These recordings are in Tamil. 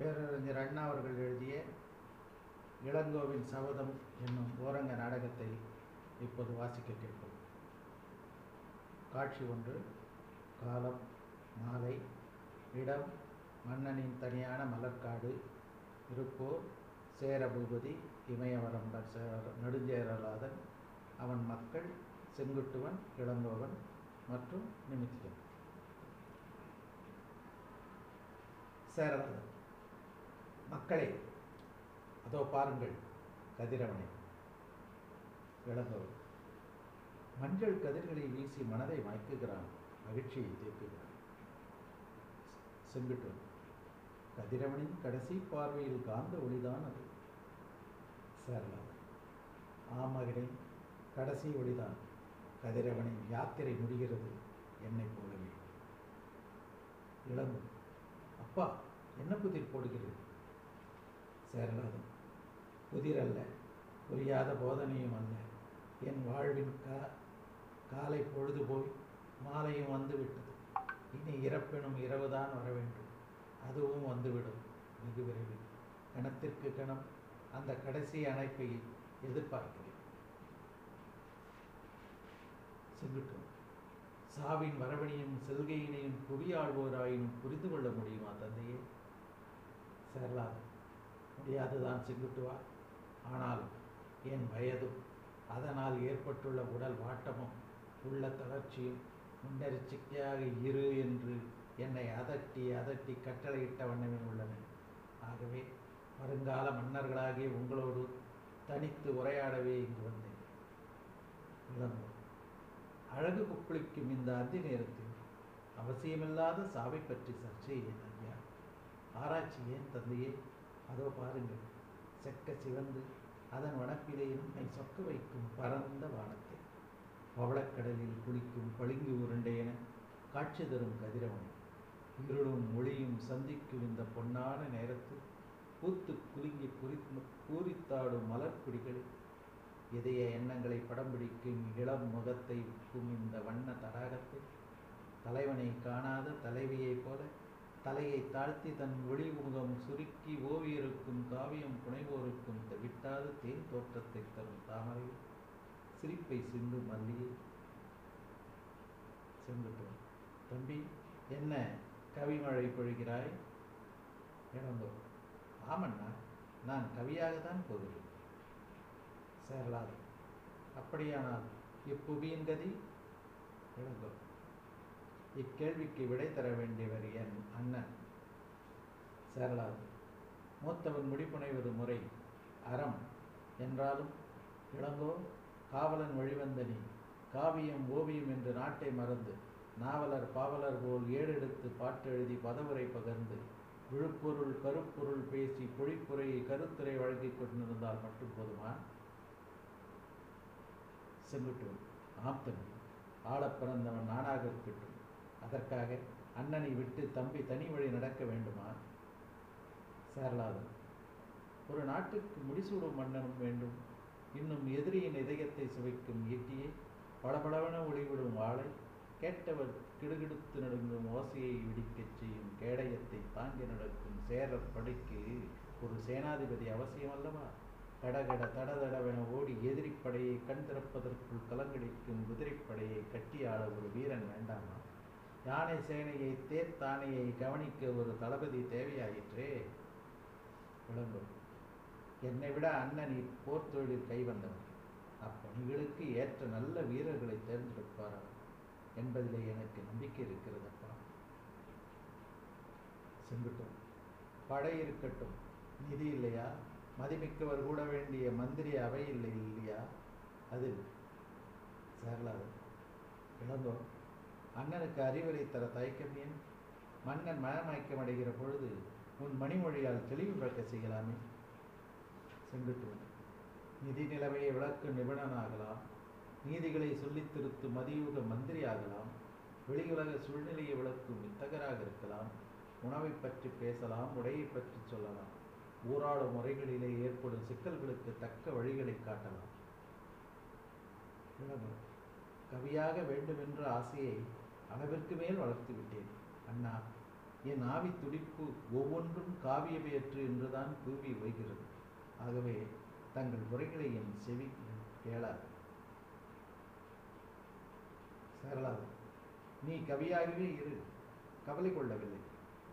பேரறிஞர் அண்ணா அவர்கள் எழுதிய இளங்கோவின் சபதம் என்னும் ஓரங்க நாடகத்தை இப்போது வாசிக்க கேட்போம். காட்சி ஒன்று. காலம் மாலை. இடம் மன்னனின் தனியான மலர்காடு. இருப்போர் சேரபூபதி, இமயவரம் நெடுஞ்சேரலாதன், அவன் மக்கள் செங்குட்டுவன், இளங்கோவன் மற்றும் நிமித்தன். சேரலாதன்: மக்களே, அதோ பாருங்கள் கதிரவனை. இளங்கோவன்: மஞ்சள் கதிர்களை வீசி மனதை மயக்குகிறான், மகிழ்ச்சியை தீர்க்குகிறான். செங்குட்டுவன்: கதிரவனின் கடைசி பார்வையில் காந்த ஒளிதான் அது. சேரலாதன்: ஆமகனே, கடைசி ஒளிதான். கதிரவனின் யாத்திரை முடிகிறது என்னை போலவே. இளங்கோ: அப்பா, என்ன புதிர் போடுகிறது? சேரலாதன்: புதிர் அல்ல, புரியாத போதனையும் அல்ல. என் வாழ்வின் காலை பொழுது போய் மாலையும் வந்துவிட்டது. இனி இறப்பினும் இரவுதான் வர வேண்டும். அதுவும் வந்துவிடும் வெகு விரைவில். கணத்திற்கு கணம் அந்த கடைசி அணைப்பை எதிர்பார்க்கிறேன். செங்குட்டுவன்: சாவின் வரவணையும் செல்கையினையும் புவியாழ்வோராயினும் புரிந்து கொள்ள முடியுமா தந்தையே? சேரலாதன்: முடியாதுதான் செங்குட்டுவா. ஆனாலும் என் வயதும் அதனால் ஏற்பட்டுள்ள உடல் வாட்டமும் உள்ள தளர்ச்சியும் முன்னெச்சரிக்கையாக இரு என்று என்னை அதட்டி அதட்டி கட்டளையிட்ட வண்ணமே உள்ளன. ஆகவே வருங்கால மன்னர்களாகிய உங்களோடு தனித்து உரையாடவே இங்கு வந்தேன். இளங்கோ: அழகு கொப்பளிக்கும் இந்த அந்தி நேரத்தில் அவசியமில்லாத சாவை பற்றி சர்ச்சை ஏன் ஐயா? ஆராய்ச்சி ஏன் தந்தையே? அதோ பாருங்கள் செக்க சிவந்து அதன் வனப்பிலே நம்மை சொக்க வைக்கும் பரந்த வானத்தை, பவளக்கடலில் குளிக்கும் பளிங்கு உருண்டை என காட்சி தரும் கதிரவனை. இருளும் மொழியும் சந்திக்கும் இந்த பொன்னான நேரத்தில் பூத்து குலுங்கி பூரித்தாடும் மலர்குடிகள் இதய எண்ணங்களை படம் பிடிக்கும் இளம் முகத்தை விற்கும் இந்த வண்ண தடாகத்தில் தலைவனை காணாத தலைவியைப் போல தலையை தாழ்த்தி தன் ஒளிமுகம் சுருக்கி ஓவியருக்கும் காவியம் புனைவோருக்கும் தவிட்டாத தேன் தோற்றத்தை தரும் தாமரையில் சிரிப்பை சிந்தும் மல்லியில். செங்குட்டுவன்: தம்பி, என்ன கவிமழை பொழிகிறாய்? இளங்கோ: ஆமண்ணா, நான் கவியாகத்தான் போகிறேன். சேரலாதன்: அப்படியானால் இப்புவியின் கதி? இளங்கோ: இக்கேள்விக்கு விடை தர வேண்டியவர் என் அண்ணன். சேரலாதன்: மூத்தவன் முடிப்புனைவது முறை, அறம் என்றாலும் இளங்கோ காவலன் வழிவந்த நீ காவியம் ஓவியம் என்று நாட்டை மறந்து நாவலர் பாவலர் போல் ஏடெடுத்து பாட்டெழுதி பதவுரை பகர்ந்து விழுப்பொருள் கருப்பொருள் பேசி பொழிப்புரையை கருத்துரை வழங்கிக் கொண்டிருந்தால் மட்டும் போதுமா? செங்குட்டுவன்: ஆப்தன், ஆடப்பிறந்தவன் நானாக இருக்கட்டும். அதற்காக அண்ணனை விட்டு தம்பி தனி வழி நடக்க வேண்டுமா? சேரலாதன்: ஒரு நாட்டுக்கு முடிசூடும் மன்னனும் வேண்டும். இன்னும் எதிரியின் இதயத்தை சுவைக்கும் ஈட்டியை, பளபளவன ஒளிவிடும் வாளை, கேட்டவர் கிடுகிடுத்து நடுங்கும் ஓசையை விடிக்கச் செய்யும் கேடயத்தை தாங்கி நடக்கும் சேரர் படைக்கு ஒரு சேனாதிபதி அவசியம் அல்லவா? கடகட தடதடவென ஓடி எதிரிப்படையை கண் திறப்பதற்குள் கலங்கடிக்கும் குதிரைப்படையை கட்டியாள ஒரு வீரன் வேண்டாமா? யானை சேனையை தேர்த்தானையை கவனிக்க ஒரு தளபதி தேவையாயிற்றே. இளங்கோ: என்னை விட அண்ணன் இப்போர் தொழிலில் கை வந்தவர். அப்பணிகளுக்கு ஏற்ற நல்ல வீரர்களை தேர்ந்தெடுப்பாரா என்பதிலே எனக்கு நம்பிக்கை இருக்கிறதப்பா. செங்குட்டுவன்: படை இருக்கட்டும், நிதி இல்லையா? மதிமிக்கவர் கூட வேண்டிய மந்திரி அவை இல்லை இல்லையா? அது. சேரலாதன்: இளங்கோ, அண்ணனுக்கு அறிவுரை தர தயக்கம் ஏன்? மன்னன் மனமயக்கமடைகிற பொழுது உன் மணிமொழியால் தெளிவு பிறக்க செய்யலாமே. செங்குட்டுவன்: நிதி நிலைமையை விளக்கும் நிபுணனாகலாம், நீதிகளை சொல்லித் திருத்தும் மதியூக மந்திரி ஆகலாம், வெளியுலக சூழ்நிலையை விளக்கும் வித்தகராக இருக்கலாம், உணவை பற்றி பேசலாம், உடையை பற்றி சொல்லலாம், ஊராடும் முறைகளிலே ஏற்படும் சிக்கல்களுக்கு தக்க வழிகளை காட்டலாம். கவியாக வேண்டுமென்ற ஆசையை அளவிற்கு மேல் வளர்த்துவிட்டேன் அண்ணா. என் ஆவி துடிப்பு ஒவ்வொன்றும் காவியமையற்று என்றுதான் கூவி வைகிறது. ஆகவே தங்கள் உரைகளை என் செவி கேளாது. சேரலாதன், நீ கவியாகவே இரு, கவலை கொள்ளவில்லை.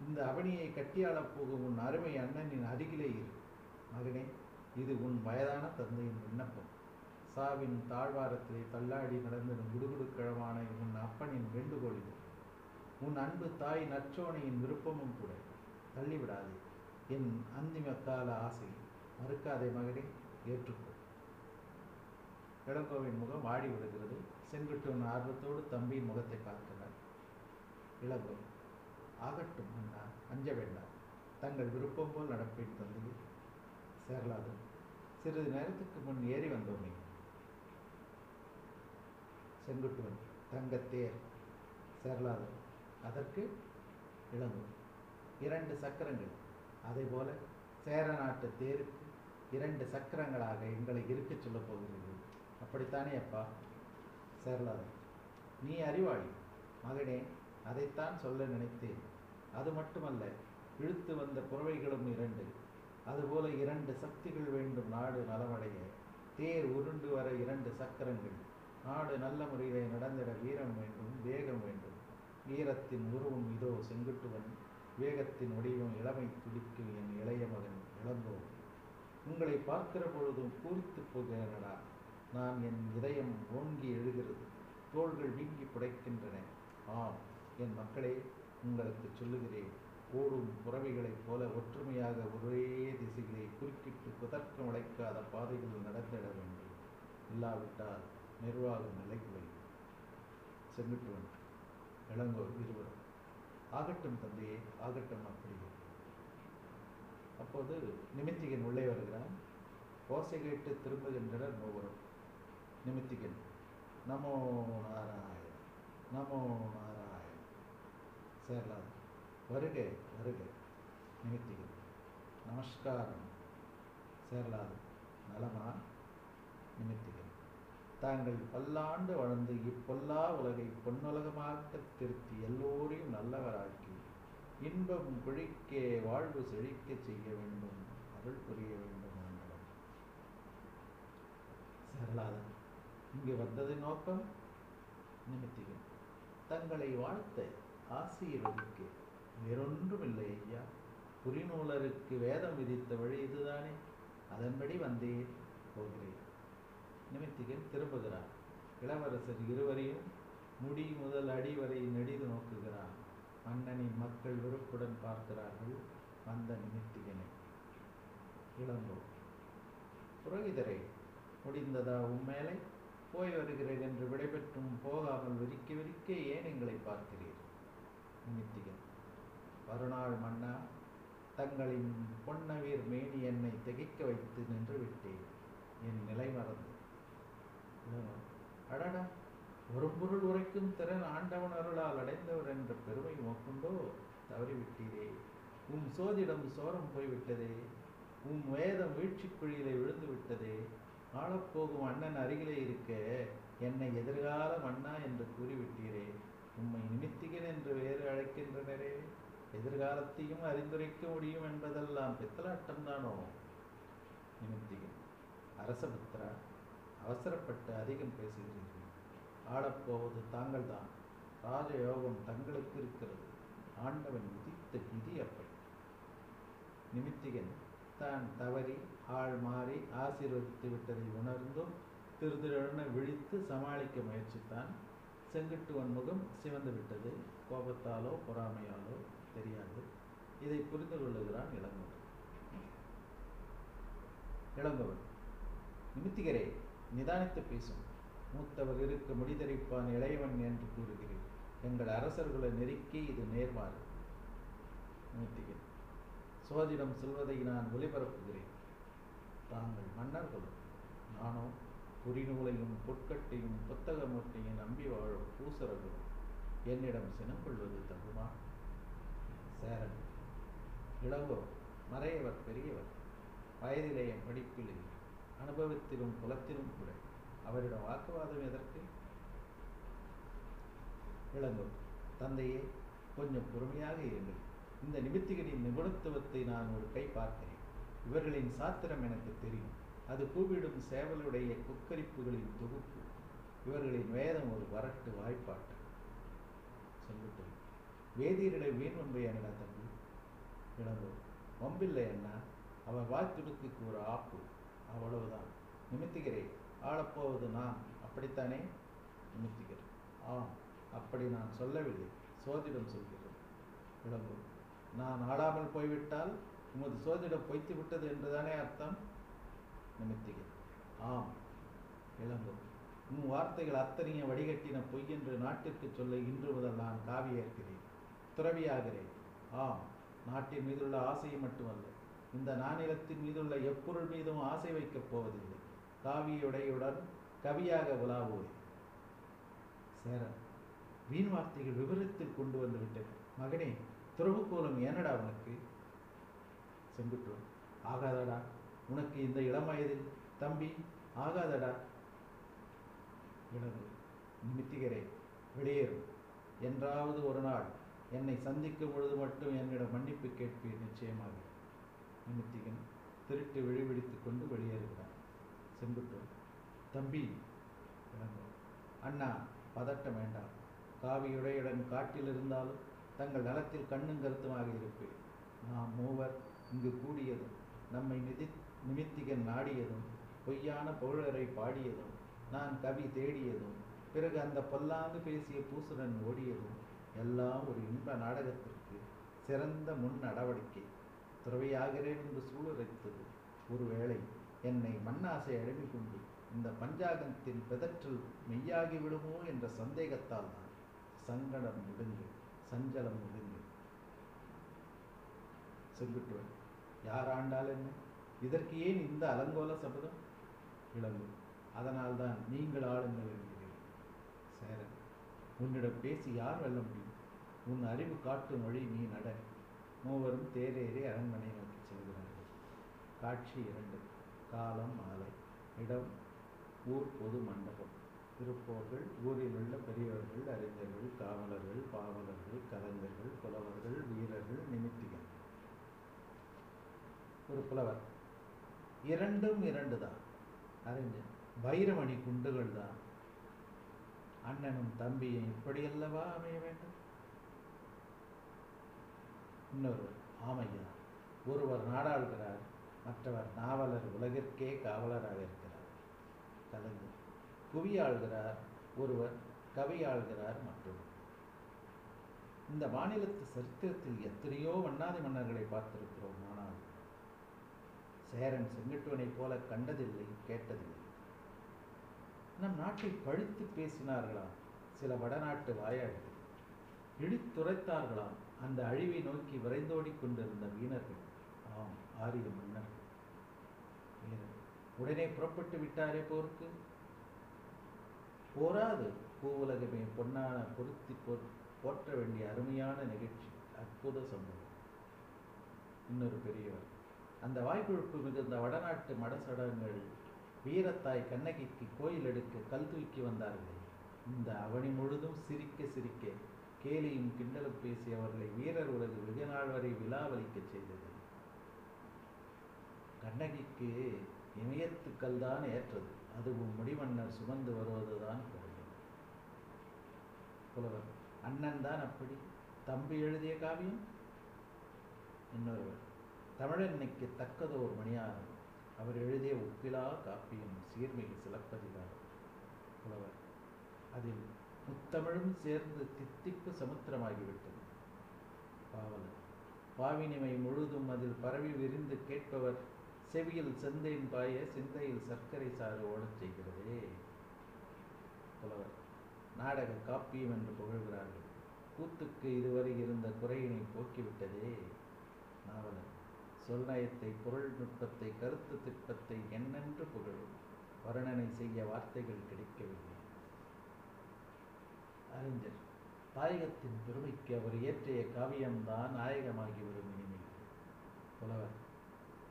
இந்த அவனியை கட்டியாளப் போகும் உன் அருமை அண்ணனின் அருகிலே இரு. மகனே, இது உன் வயதான தந்தையின் விண்ணப்பம். சாவின் தாழ்வாரத்திலே தள்ளாடி நடந்திடும் குடுகுடுக்கிழமான உன் அப்பனின் வேண்டுகோளில் உன் அன்பு தாய் நற்றோனையின் விருப்பமும் கூட. தள்ளிவிடாது என் அந்திம கால ஆசை. மறுக்காதே மகனே, ஏற்றுக்கொள். இளங்கோவின் முகம் வாடி விடுகிறது. செங்குட்டுவன் ஆர்வத்தோடு தம்பியின் முகத்தை பார்க்கிறார். இளங்கோ, ஆகட்டும் அண்ணா, அஞ்ச வேண்டாம். தங்கள் விருப்பம் போல் நடப்பேன் தந்தை. சேரலாதன், சிறிது நேரத்துக்கு முன் ஏறி வந்தோமே. செங்குட்டுவன், தங்கத்தேர். சேரலாதன், அதற்கு இளங்கோ, 2 சக்கரங்கள். அதே போல சேர நாட்டு தேருக்கு 2 சக்கரங்களாக எங்களை இருக்க சொல்லப் போகிறீர்கள், அப்படித்தானே அப்பா? சேரலாதன், நீ அறிவாளி மகனே, அதைத்தான் சொல்ல நினைத்தேன். அது மட்டுமல்ல, இழுத்து வந்த புறவைகளும் 2, அதுபோல 2 சக்திகள் வேண்டும் நாடு நலமடைய. தேர் உருண்டு வர 2 சக்கரங்கள். நாடு நல்ல முறையிலே நடந்திட வீரம் வேண்டும், வேகம் வேண்டும். வீரத்தின் உருவம் இதோ செங்குட்டுவன், வேகத்தின் வடிவம் இளமை துடிக்கும் என் இளைய மகன் இளங்கோ. உங்களை பார்க்கிற பொழுதும் பூரித்து போகிறேனடா நான். என் இதயம் ஓங்கி எழுகிறது, தோள்கள் வீங்கி புடைக்கின்றன. ஆம் என் மக்களே, உங்களுக்கு சொல்லுகிறேன், ஓடும் புறவைகளைப் போல ஒற்றுமையாக ஒரே திசைகளை குறுக்கிட்டு குதர்க்கம் அடைக்காத பாதைகளில் நடந்திட வேண்டும். இல்லாவிட்டால் நிர்வாகம் நிலைக்கு வரும். செங்குட்டுவன், இளங்கோ இருவரும், ஆகட்டும் தந்தையே, ஆகட்டும். அப்படியே அப்போது நிமித்திகன் உள்ளே வருகிறான். ஓசை கேட்டு திரும்புகின்றனர் மூவரும். நிமித்திகன், நமோ நாராயண், நமோ நாராயண். சேரலாதன், வருக வருக. நிமித்திகன், நமஸ்காரம். சேரலாதன், நலமா? நிமித்திகன், தாங்கள் பல்லாண்டு வளர்ந்து இப்பொல்லா உலகை பொன்னுலகமாக திருத்தி எல்லோரையும் நல்லவராக்கி இன்பம் கொழிக்க வாழ்வு செழிக்க செய்ய வேண்டும், அருள் புரிய வேண்டும் ஆண்டவன். சேரலாதன், இங்கு வந்தது நோக்கம்? நிமித்திகன், தங்களை வாழ்த்த ஆசீர்வதிக்க. வேறொன்றுமில்லை ஐயா. புரிநூலருக்கு வேதம் விதித்த வழி இதுதானே, அதன்படி வந்தே போகிறேன். நிமித்திகன் திரும்புகிறான். இளவரசர் இருவரையும் முடி முதல் அடி வரை நெடிது நோக்குகிறான். மன்னனின் மக்கள் விருப்புடன் பார்க்கிறார்கள் வந்த நிமித்திகனை. இளங்கோ, புரோகிதரை, முடிந்ததா உம்மேலை? போய் வருகிறேன் என்று விடைபெற்றும் போகாமல் விரிக்க விரிக்க ஏன் எங்களை பார்க்கிறீர்? நிமித்திகன், மறுநாள் மன்னா, தங்களின் பொன்னவீர் மேனி என்னை திகைக்க வைத்து நின்று விட்டேன். என் நிலை மறந்து. அடடா, ஒரு பொருள் உரைக்கும் திறன் ஆண்டவன் அருளால் அடைந்தவர் என்ற பெருமை மோக்குண்டோ தவறிவிட்டீரே. உம் சோதிடம் சோரம் போய்விட்டதே. உம் வேதம் வீழ்ச்சிக்குழியிலே விழுந்து விட்டதே. ஆளப்போகும் அண்ணன் அருகிலே இருக்க என்னை எதிர்கால மன்னா என்று கூறிவிட்டீரே. உம்மை நிமித்திகன் என்று வேறு அழைக்கின்றனரே. எதிர்காலத்தையும் அறிந்துரைக்க முடியும் என்பதெல்லாம் பித்தலாட்டம்தானோ? நிமித்திகன், அரசபுத்திரா, அவசரப்பட்டு அதிகம் பேசுகிறீர்கள். ஆளப்போவது தாங்கள்தான். ராஜயோகம் தங்களுக்கு இருக்கிறது. ஆண்டவன் விதித்த விதி அப்படி. நிமித்திகன் தான் தவறி ஆள் மாறி ஆசீர்வதித்து விட்டதை உணர்ந்தும் திருதிருடன விழித்து சமாளிக்க முயற்சித்தான். செங்குட்டுவன் முகம் சிவந்து விட்டது. கோபத்தாலோ பொறாமையாலோ தெரியாது. இதை புரிந்து கொள்ளுகிறான் இளங்கோவன். நிமித்திகரே, நிதானித்து பேசும். மூத்தவர் இருக்க முடிதறிப்பான் இளையவன் என்று கூறுகிறேன். எங்கள் அரசர்களை நெருக்கி இது நேர்மாறு. நிமித்திகன், சோதிடம் சொல்வதை நான் ஒளிபரப்புகிறேன். தாங்கள் மன்னர்களும் நானும் புரிநூலையும் பொற்கட்டையும் புத்தக மூட்டையும் நம்பி வாழும் பூசரர்களும் என்னிடம் சினம் கொள்வது தகுமா? சேரன், இளங்கோ மறையவர் பெரியவர். வயதிலேயே படிப்பில் அனுபவத்திலும் குலத்திலும் கூட. அவரிடம் வாக்குவாதம் எதற்கு? இளங்கோ, தந்தையே, கொஞ்சம் பொறுமையாக இருங்கள். இந்த நிமித்திகரின் நிபுணத்துவத்தை நான் ஒரு கை பார்க்கிறேன். இவர்களின் சாத்திரம் எனக்கு தெரியும். அது கூவிடும் சேவலுடைய கொக்கரிப்புகளின் தொகுப்பு. இவர்களின் வேதம் ஒரு வரட்டு வாய்ப்பாட்டு. செங்குட்டுவன்: வேதியர்களை வீண் வம்பையானடா தம்பி. இளங்கோ: வம்பில்லை அண்ணா, அவள் வாய்த்துடுக்கு ஒரு ஆப்பு, அவ்வளவுதான். நிமித்திகரே, ஆளப்போவது நான், அப்படித்தானே? நிமித்திகர்: ஆம், அப்படி நான் சொல்லவில்லை, சோதிடம் சொல்கிறேன். இளங்கோ: நான் ஆளாமல் போய்விட்டால் உமது சோதிடம் பொய்த்து விட்டது என்றுதானே அர்த்தம்? நிமித்திகர்: ஆம். இளங்கோ: உன் வார்த்தைகள் அத்தனையும் வடிகட்டின பொய் என்று நாட்டிற்கு சொல்ல இன்று முதல் நான் காவியேற்கிறேன், துறவியாகிறேன். ஆம், நாட்டின் மீதுள்ள ஆசையை மட்டுமல்ல, இந்த நாணிலத்தின் மீதுள்ள எப்பொருள் மீதும் ஆசை வைக்கப் போவதில்லை. காவியுடையுடன் கவியாக உலாவோய். சேரன்: வீண் வார்த்தைகள் விபரத்தில் கொண்டு வந்துவிட்டன மகனே, துறவுக்கோலம் ஏனடா உனக்கு? செங்குட்டுவன்: ஆகாதடா, உனக்கு இந்த இளம் வயதில் தம்பி, ஆகாதடா. இளங்கோ: நிமித்திகரே, வெளியேறும். என்றாவது ஒரு நாள் என்னை சந்திக்கும் பொழுது மட்டும் என்னிடம் மன்னிப்பு கேட்பீர் நிச்சயமாக. நிமித்திகன் திருட்டு விழிவிழித்து கொண்டு வெளியேறுகிறார். செங்குட்டுவன்: தம்பி. இளங்கோ: அண்ணா, பதட்டம் வேண்டாம். காவியுடையுடன் காட்டில் இருந்தாலும் தங்கள் நலத்தில் கண்ணும் கருத்துமாக இருப்பேன். நாம் மூவர் இங்கு கூடியதும், நம்மை நிமித்திகன் நாடியதும், பொய்யான புகழரை பாடியதும், நான் கவி தேடியதும், பிறகு அந்த பொல்லாங்கு பேசிய பூசுடன் ஓடியதும் எல்லாம் ஒரு இன்ப நாடகத்திற்கு சிறந்த முன் நடவடிக்கை. துறவையாகிறேன் என்று சூளுரைத்தது ஒருவேளை என்னை மண்ணாசை அழுமி கொண்டு இந்த பஞ்சாங்கத்தின் பிதற்றல் மெய்யாகிவிடுமோ என்ற சந்தேகத்தால் தான். சங்கடம் முடிந்து சஞ்சலம் முடிந்து. செங்குட்டுவன்: யார் ஆண்டால் என்ன? இதற்கு ஏன் இந்த அலங்கோல சபதம்? இளங்கோ: அதனால் தான் நீங்கள் ஆளுங்கள் என்கிறேன். சேரன்: உன்னிடம் பேசி யார் வெல்ல முடியும்? உன் அறிவு காட்டும் மொழி நீ நட. மூவரும் தேரேறி அரண்மனை நோக்கி செல்கிறார்கள். காட்சி 2. காலம் மாலை. இடம் ஊர் பொது மண்டபம். இருப்போர்கள் ஊரில் உள்ள பெரியவர்கள், அறிஞர்கள், காவலர்கள், பாவலர்கள், கலைஞர்கள், புலவர்கள், வீரர்கள், நிமித்திகள். ஒரு புலவர்: இரண்டும் இரண்டு தான். அறிஞர்: பைரமணி குண்டுகள் தான். அண்ணனும் தம்பியும் இப்படியல்லவா அமைய வேண்டும்? இன்னொருவர்: ஆமையா, ஒருவர் நாடாளுகிறார், மற்றவர் நாவலர், உலகிற்கே காவலராக இருக்கிறார். கலைஞர்: குவியாள்கிறார் ஒருவர், கவியாள்கிறார் மற்றொருவர். இந்த மாநிலத்து சரித்திரத்தில் எத்தனையோ வண்ணாதி மன்னர்களை பார்த்திருக்கிறோம். ஆனால் சேரன் செங்குட்டுவனைப் போல கண்டதில்லை, கேட்டதில்லை. நம் நாட்டை பழித்து பேசினார்களாம் சில வடநாட்டு வாயாளிகள், இடித்துரைத்தார்களாம் அந்த அழிவை நோக்கி விரைந்தோடி கொண்டிருந்த வீணர்கள். ஆம், ஆரிய மன்னர்கள். உடனே புறப்பட்டு விட்டாரே போருக்கு. போராது பூவுலகமே பொன்னான பொருத்தி போற்ற வேண்டிய அருமையான நிகழ்ச்சி, அற்புத சம்பவம். இன்னொரு பெரியவர்: அந்த வாய்ப்புழுப்பு மிகுந்த வடநாட்டு மடசடங்கள் வீரத்தாய் கண்ணகிக்கு கோயில் எடுக்க கல் தூக்கி வந்தார்கள். இந்த அவனி முழுதும் சிரிக்க சிரிக்க கேலியும் கிண்டலும் பேசி அவர்களை வீரர் உலகு வெகு நாள் வரை விலாவலிக்க செய்தது. கண்ணகிக்கு இமயத்துக்கல் தான் ஏற்றது, அதுவும் முடிமன்னர் சுமந்து வருவதுதான் பொருள். புலவர்: அண்ணன் தான் அப்படி, தம்பி எழுதிய காவியம். இன்னொருவர்: தமிழன்னைக்கு தக்கதோர் மணியாரம், அவர் எழுதிய ஒப்பிலா காப்பியம் சீர்மிகு சிலப்பதிகாரம். புலவர்: அதில் முத்தமிழும் சேர்ந்து தித்திப்பு சமுத்திரமாகிவிட்டது. பாவலர்: பாவினிமை முழுதும் அதில் பரவி விரிந்து கேட்பவர் செவியில் செந்தையின் பாய, சிந்தையில் சர்க்கரை சாறு ஓடச் செய்கிறதே. புலவர்: நாடக காப்பியம் என்று புகழ்கிறார்கள், கூத்துக்கு இதுவரை இருந்த குறையினை போக்கிவிட்டதே. நாவலர்: சொல்நயத்தை, பொருள் நுட்பத்தை, கருத்து திட்டத்தை என்னென்று புகழும், வர்ணனை செய்ய வார்த்தைகள் கிடைக்கவில்லை. அறிஞர்: தாயகத்தின் பெருமைக்கு அவர் இயற்றிய காவியம்தான் நாயகமாகி வரும் இனிமை. புலவர்: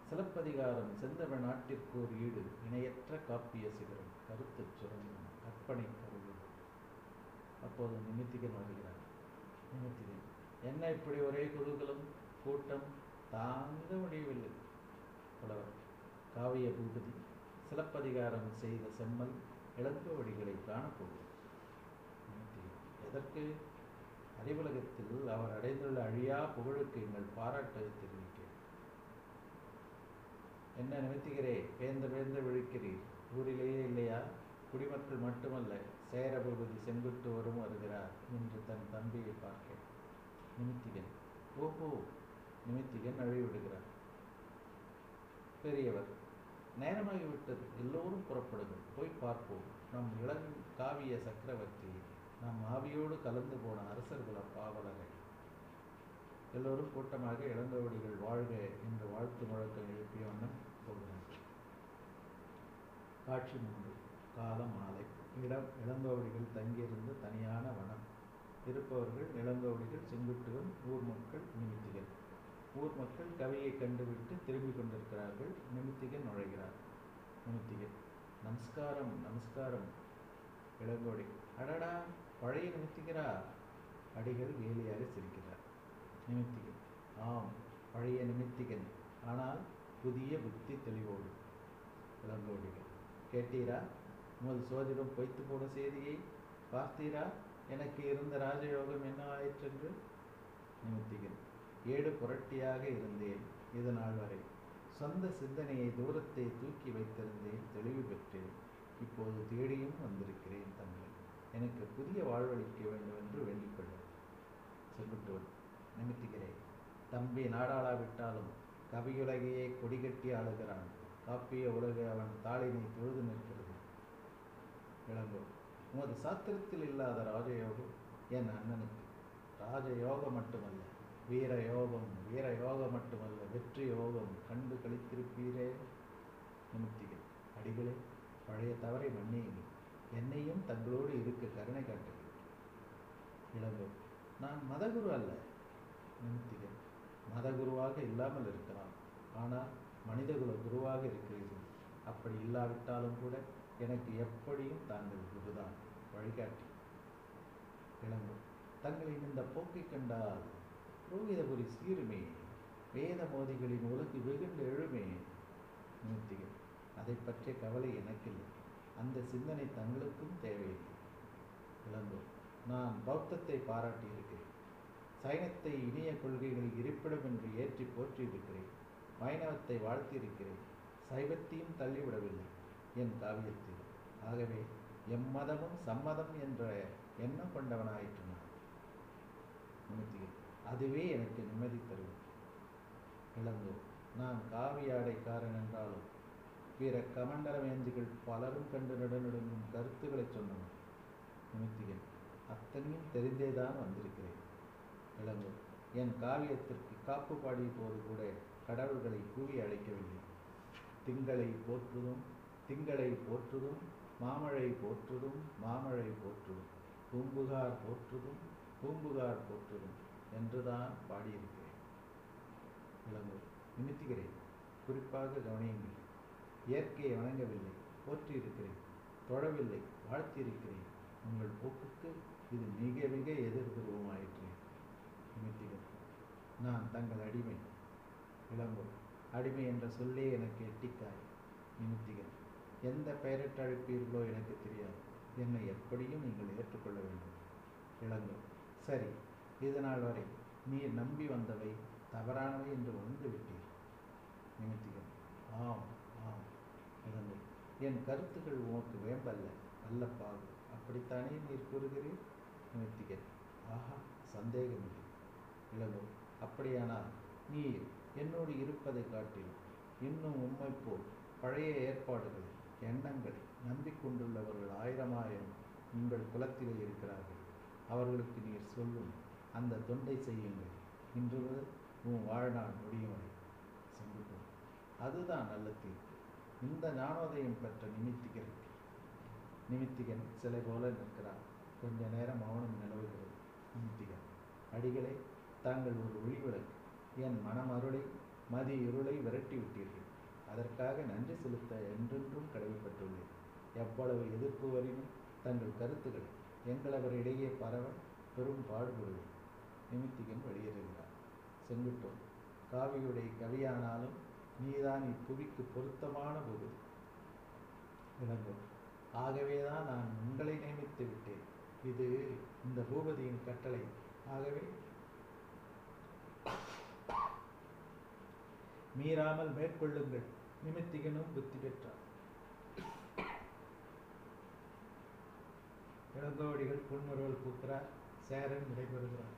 சிலப்பதிகாரம் செந்தமிழ் நாட்டிற்கு ஒரு ஈடு, இணையற்ற காப்பிய சிகரம், கருத்து சுரங்கம், கற்பனை கருவி. அப்போது நிமித்திகன் வருகிறார். நிமித்திகன்: என்ன இப்படி ஒரே குழுக்களும் கூட்டம் தாங்க முடியவில்லை. புலவர் காவிய பூபதி சிலப்பதிகாரம் செய்த செம்மல் இளங்கோ வடிகளை காணப்போகிறது. எதற்கு? அறிவுலகத்தில் அவர் அடைந்துள்ள அழியா புகழுக்கு எங்கள் பாராட்டை தெரிவிக்க என்ன நிமித்திகிறே பேந்த பேந்த விழிக்கிறீர். ஊரிலேயே இல்லையா? குடிமக்கள் மட்டுமல்ல, சேர பூபதி செங்குட்டுவரும் வருகிறார் என்று தன் தம்பியை பார்க்க நிமித்திகன் ஓஹோ நிமித்திகன் அழிவிடுகிறார். பெரியவர் நேரமாகிவிட்டது, எல்லோரும் புறப்படுங்கள், போய் பார்ப்போம். நம் இளம் காவிய சக்கரவர்த்தி, நம் ஆவியோடு கலந்து போன அரசர்குல பாவலர்கள். எல்லோரும் கூட்டமாக இளங்கோவடிகள் வாழ்க என்று வாழ்த்து முழக்கம் எழுப்பிய வண்ணம் போகிறார்கள். காட்சி 3. காலம் மாலை. இடம் இளங்கோவடிகள் தங்கியிருந்த தனியான வனம். இருப்பவர்கள் இளங்கோவடிகள், செங்குட்டுவன், ஊர் மக்கள், நிமித்திகன். ஊர் மக்கள் கவியை கண்டுவிட்டு திரும்பிக் கொண்டிருக்கிறார்கள். நிமித்திகன் நுழைகிறார். நிமித்திகன் நமஸ்காரம் நமஸ்காரம். இளங்கோடி அடடா பழைய நிமித்திகரா. அடிகள் கேலியாக சிரிக்கிறார். நிமித்திகன் ஆம் பழைய நிமித்திகன், ஆனால் புதிய புத்தி தெளிவோடு. இளங்கோடிகள் கேட்டீரா உங்கள் சோதிடம் பொய்த்து போன செய்தியை? பார்த்தீரா எனக்கு இருந்த ராஜயோகம் என்ன ஆயிற்றென்று? நிமித்திகன் ஏடு புரட்டியாக இருந்தேன் இது நாள் வரை, சொந்த சிந்தனையை தூரத்தை தூக்கி வைத்திருந்தேன், தெளிவு பெற்றேன், இப்போது தேடியும் வந்திருக்கிறேன் தங்கள், எனக்கு புதிய வாழ்வளிக்க வேண்டும் என்று வேண்டிக்கொள்வேன். செங்குட்டுவன் நிமித்திகிறேன் தம்பி நாடாளாவிட்டாலும் கவியுலகையே கொடிகட்டி ஆளுகிறான், காப்பிய உலக அவன் தாளினை தொழுது நிற்கிறது. இளங்கோ உமது சாத்திரத்தில் இல்லாத ராஜயோகம் என் அண்ணனுக்கு. ராஜயோகம் மட்டுமல்ல வீரயோகம், வீரயோகம் மட்டுமல்ல வெற்றி யோகம் கண்டு கழித்திருப்பீரே. நிமித்திகள் அடிகளே பழைய தவறை மன்னியுங்கள், என்னையும் தங்களோடு இருக்க கருணை காட்டுங்கள். இளங்கோ நான் மதகுரு அல்ல. நிமித்திகள் மதகுருவாக இல்லாமல் இருக்கலாம், ஆனால் மனிதகுல குருவாக இருக்கிறீர்கள். அப்படி இல்லாவிட்டாலும் கூட எனக்கு எப்படியும் தாங்கள் குருதான், வழிகாட்டி. இளங்கோ தங்களின் இந்த போக்கை கண்டால் புரோகிதபுரி சீருமே, வேத மோதிகளின் உலகு வெகுண்டு எழுமே. நிமித்திகள் அதை பற்றிய கவலை எனக்கில்லை, அந்த சிந்தனை தங்களுக்கும் தேவையில்லை. இளங்கோ நான் பௌத்தத்தை பாராட்டியிருக்கிறேன், சைனத்தை இனிய கொள்கைகளில் இருப்பிடம் என்று ஏற்றி போற்றியிருக்கிறேன், வைணவத்தை வாழ்த்தியிருக்கிறேன், சைவத்தையும் தள்ளிவிடவில்லை என் காவியத்தில். ஆகவே எம்மதமும் சம்மதம் என்ற எண்ணம் கொண்டவனாயிற்று நான். நிமித்திகள் அதுவே எனக்கு நிம்மதி தருவது. இளங்கோ நான் காவியாடைக்காரன் என்றாலும் பிற கமண்டலமேந்திகள் பலரும் கண்டு நடுநடுங்கும் கருத்துக்களை சொன்னனர். நிமித்திகள் அத்தனையும் தெரிந்தேதான் வந்திருக்கிறேன். இளங்கோ என் காவியத்திற்கு காப்பு பாடிய போது கூட கடவுள்களை கூவி அழைக்கவில்லை. திங்களை போற்றுதும் திங்களை போற்றுதும், மாமழை போற்றுதும் மாமழை போற்றுதும், பூம்புகார் போற்றுதும் பூம்புகார் போற்றுதும் என்றுதான் பாடியிருக்கிறேன். இளங்கோ நிமித்திகிறேன் குறிப்பாக கவனியுங்கள், இயற்கையை வணங்கவில்லை, போற்றியிருக்கிறேன், தொழவில்லை, வாழ்த்தியிருக்கிறேன். உங்கள் போக்குக்கு இது மிக மிக எதிர்புருவமாயிற்று. நிமித்திகிறேன் நான் தங்கள் அடிமை. இளங்கோ அடிமை என்ற சொல்லே எனக்கு எட்டிக்காய். நிமித்திகிறேன் எந்த பெயரிட்டு அழைப்பீர்களோ எனக்கு தெரியாது, என்னை எப்படியும் நீங்கள் ஏற்றுக்கொள்ள வேண்டும். இளங்கோ சரி, இது நாள் வரை நீர் நம்பி வந்தவை தவறானவை என்று உணர்ந்துவிட்டீர். நிமித்திகள் ஆம் ஆம். இளங்கோ என் கருத்துக்கள் உனக்கு வேம்பல்ல அல்லப்பாகு, அப்படித்தானே நீர் கூறுகிறீர்? நிமித்திகள் ஆஹா சந்தேகமில்லை. இளங்கோ அப்படியானால் நீர் என்னோடு இருப்பதை காட்டிலும் இன்னும் உண்மை போல் பழைய ஏற்பாடுகளை எண்ணங்களை நம்பிக்கொண்டுள்ளவர்கள் 1000 உங்கள் குலத்திலே இருக்கிறார்கள். அவர்களுக்கு நீர் சொல்லும் அந்த தொண்டை செய்யுங்கள், இன்று உன் வாழ்நாள் முடியும். செங்குட்டுவன் அதுதான் நல்ல தீர்ப்பு. இந்த ஞானோதயம் பெற்ற நிமித்திகன் சிலை போல நிற்கிறார். கொஞ்ச நேரம் மௌனம் நிலவுகிறது. நிமித்திகன் அடிகளை தாங்கள் ஒரு ஒளிவிளக்கு, என் மனமருளை மதி இருளை விரட்டி விட்டீர்கள், அதற்காக நன்றி செலுத்த என்றென்றும் கடமைப்பட்டுள்ளேன். எவ்வளவு எதிர்ப்பு வரினும் தங்கள் கருத்துக்கள் எங்களவரிடையே பரவ பெரும் பாடுபடுவேன். நிமித்திகன் வெளியேறுகிறார். செங்குட்டுவன், காவியுடைய கவியானாலும் நீதான் இப்புவிக்கு பொருத்தமான பொருள். இளங்கோ, ஆகவேதான் நான் உங்களை நியமித்து விட்டேன். இது இந்த பூபதியின் கட்டளை. ஆகவே மீறாமல் மேற்கொள்ளுங்கள். நிமித்திகனும் புத்தி பெற்றார். இளங்கோவடிகள் புன்முறுவல் பூக்கிறார். சேரன் விடைபெறுகிறார்.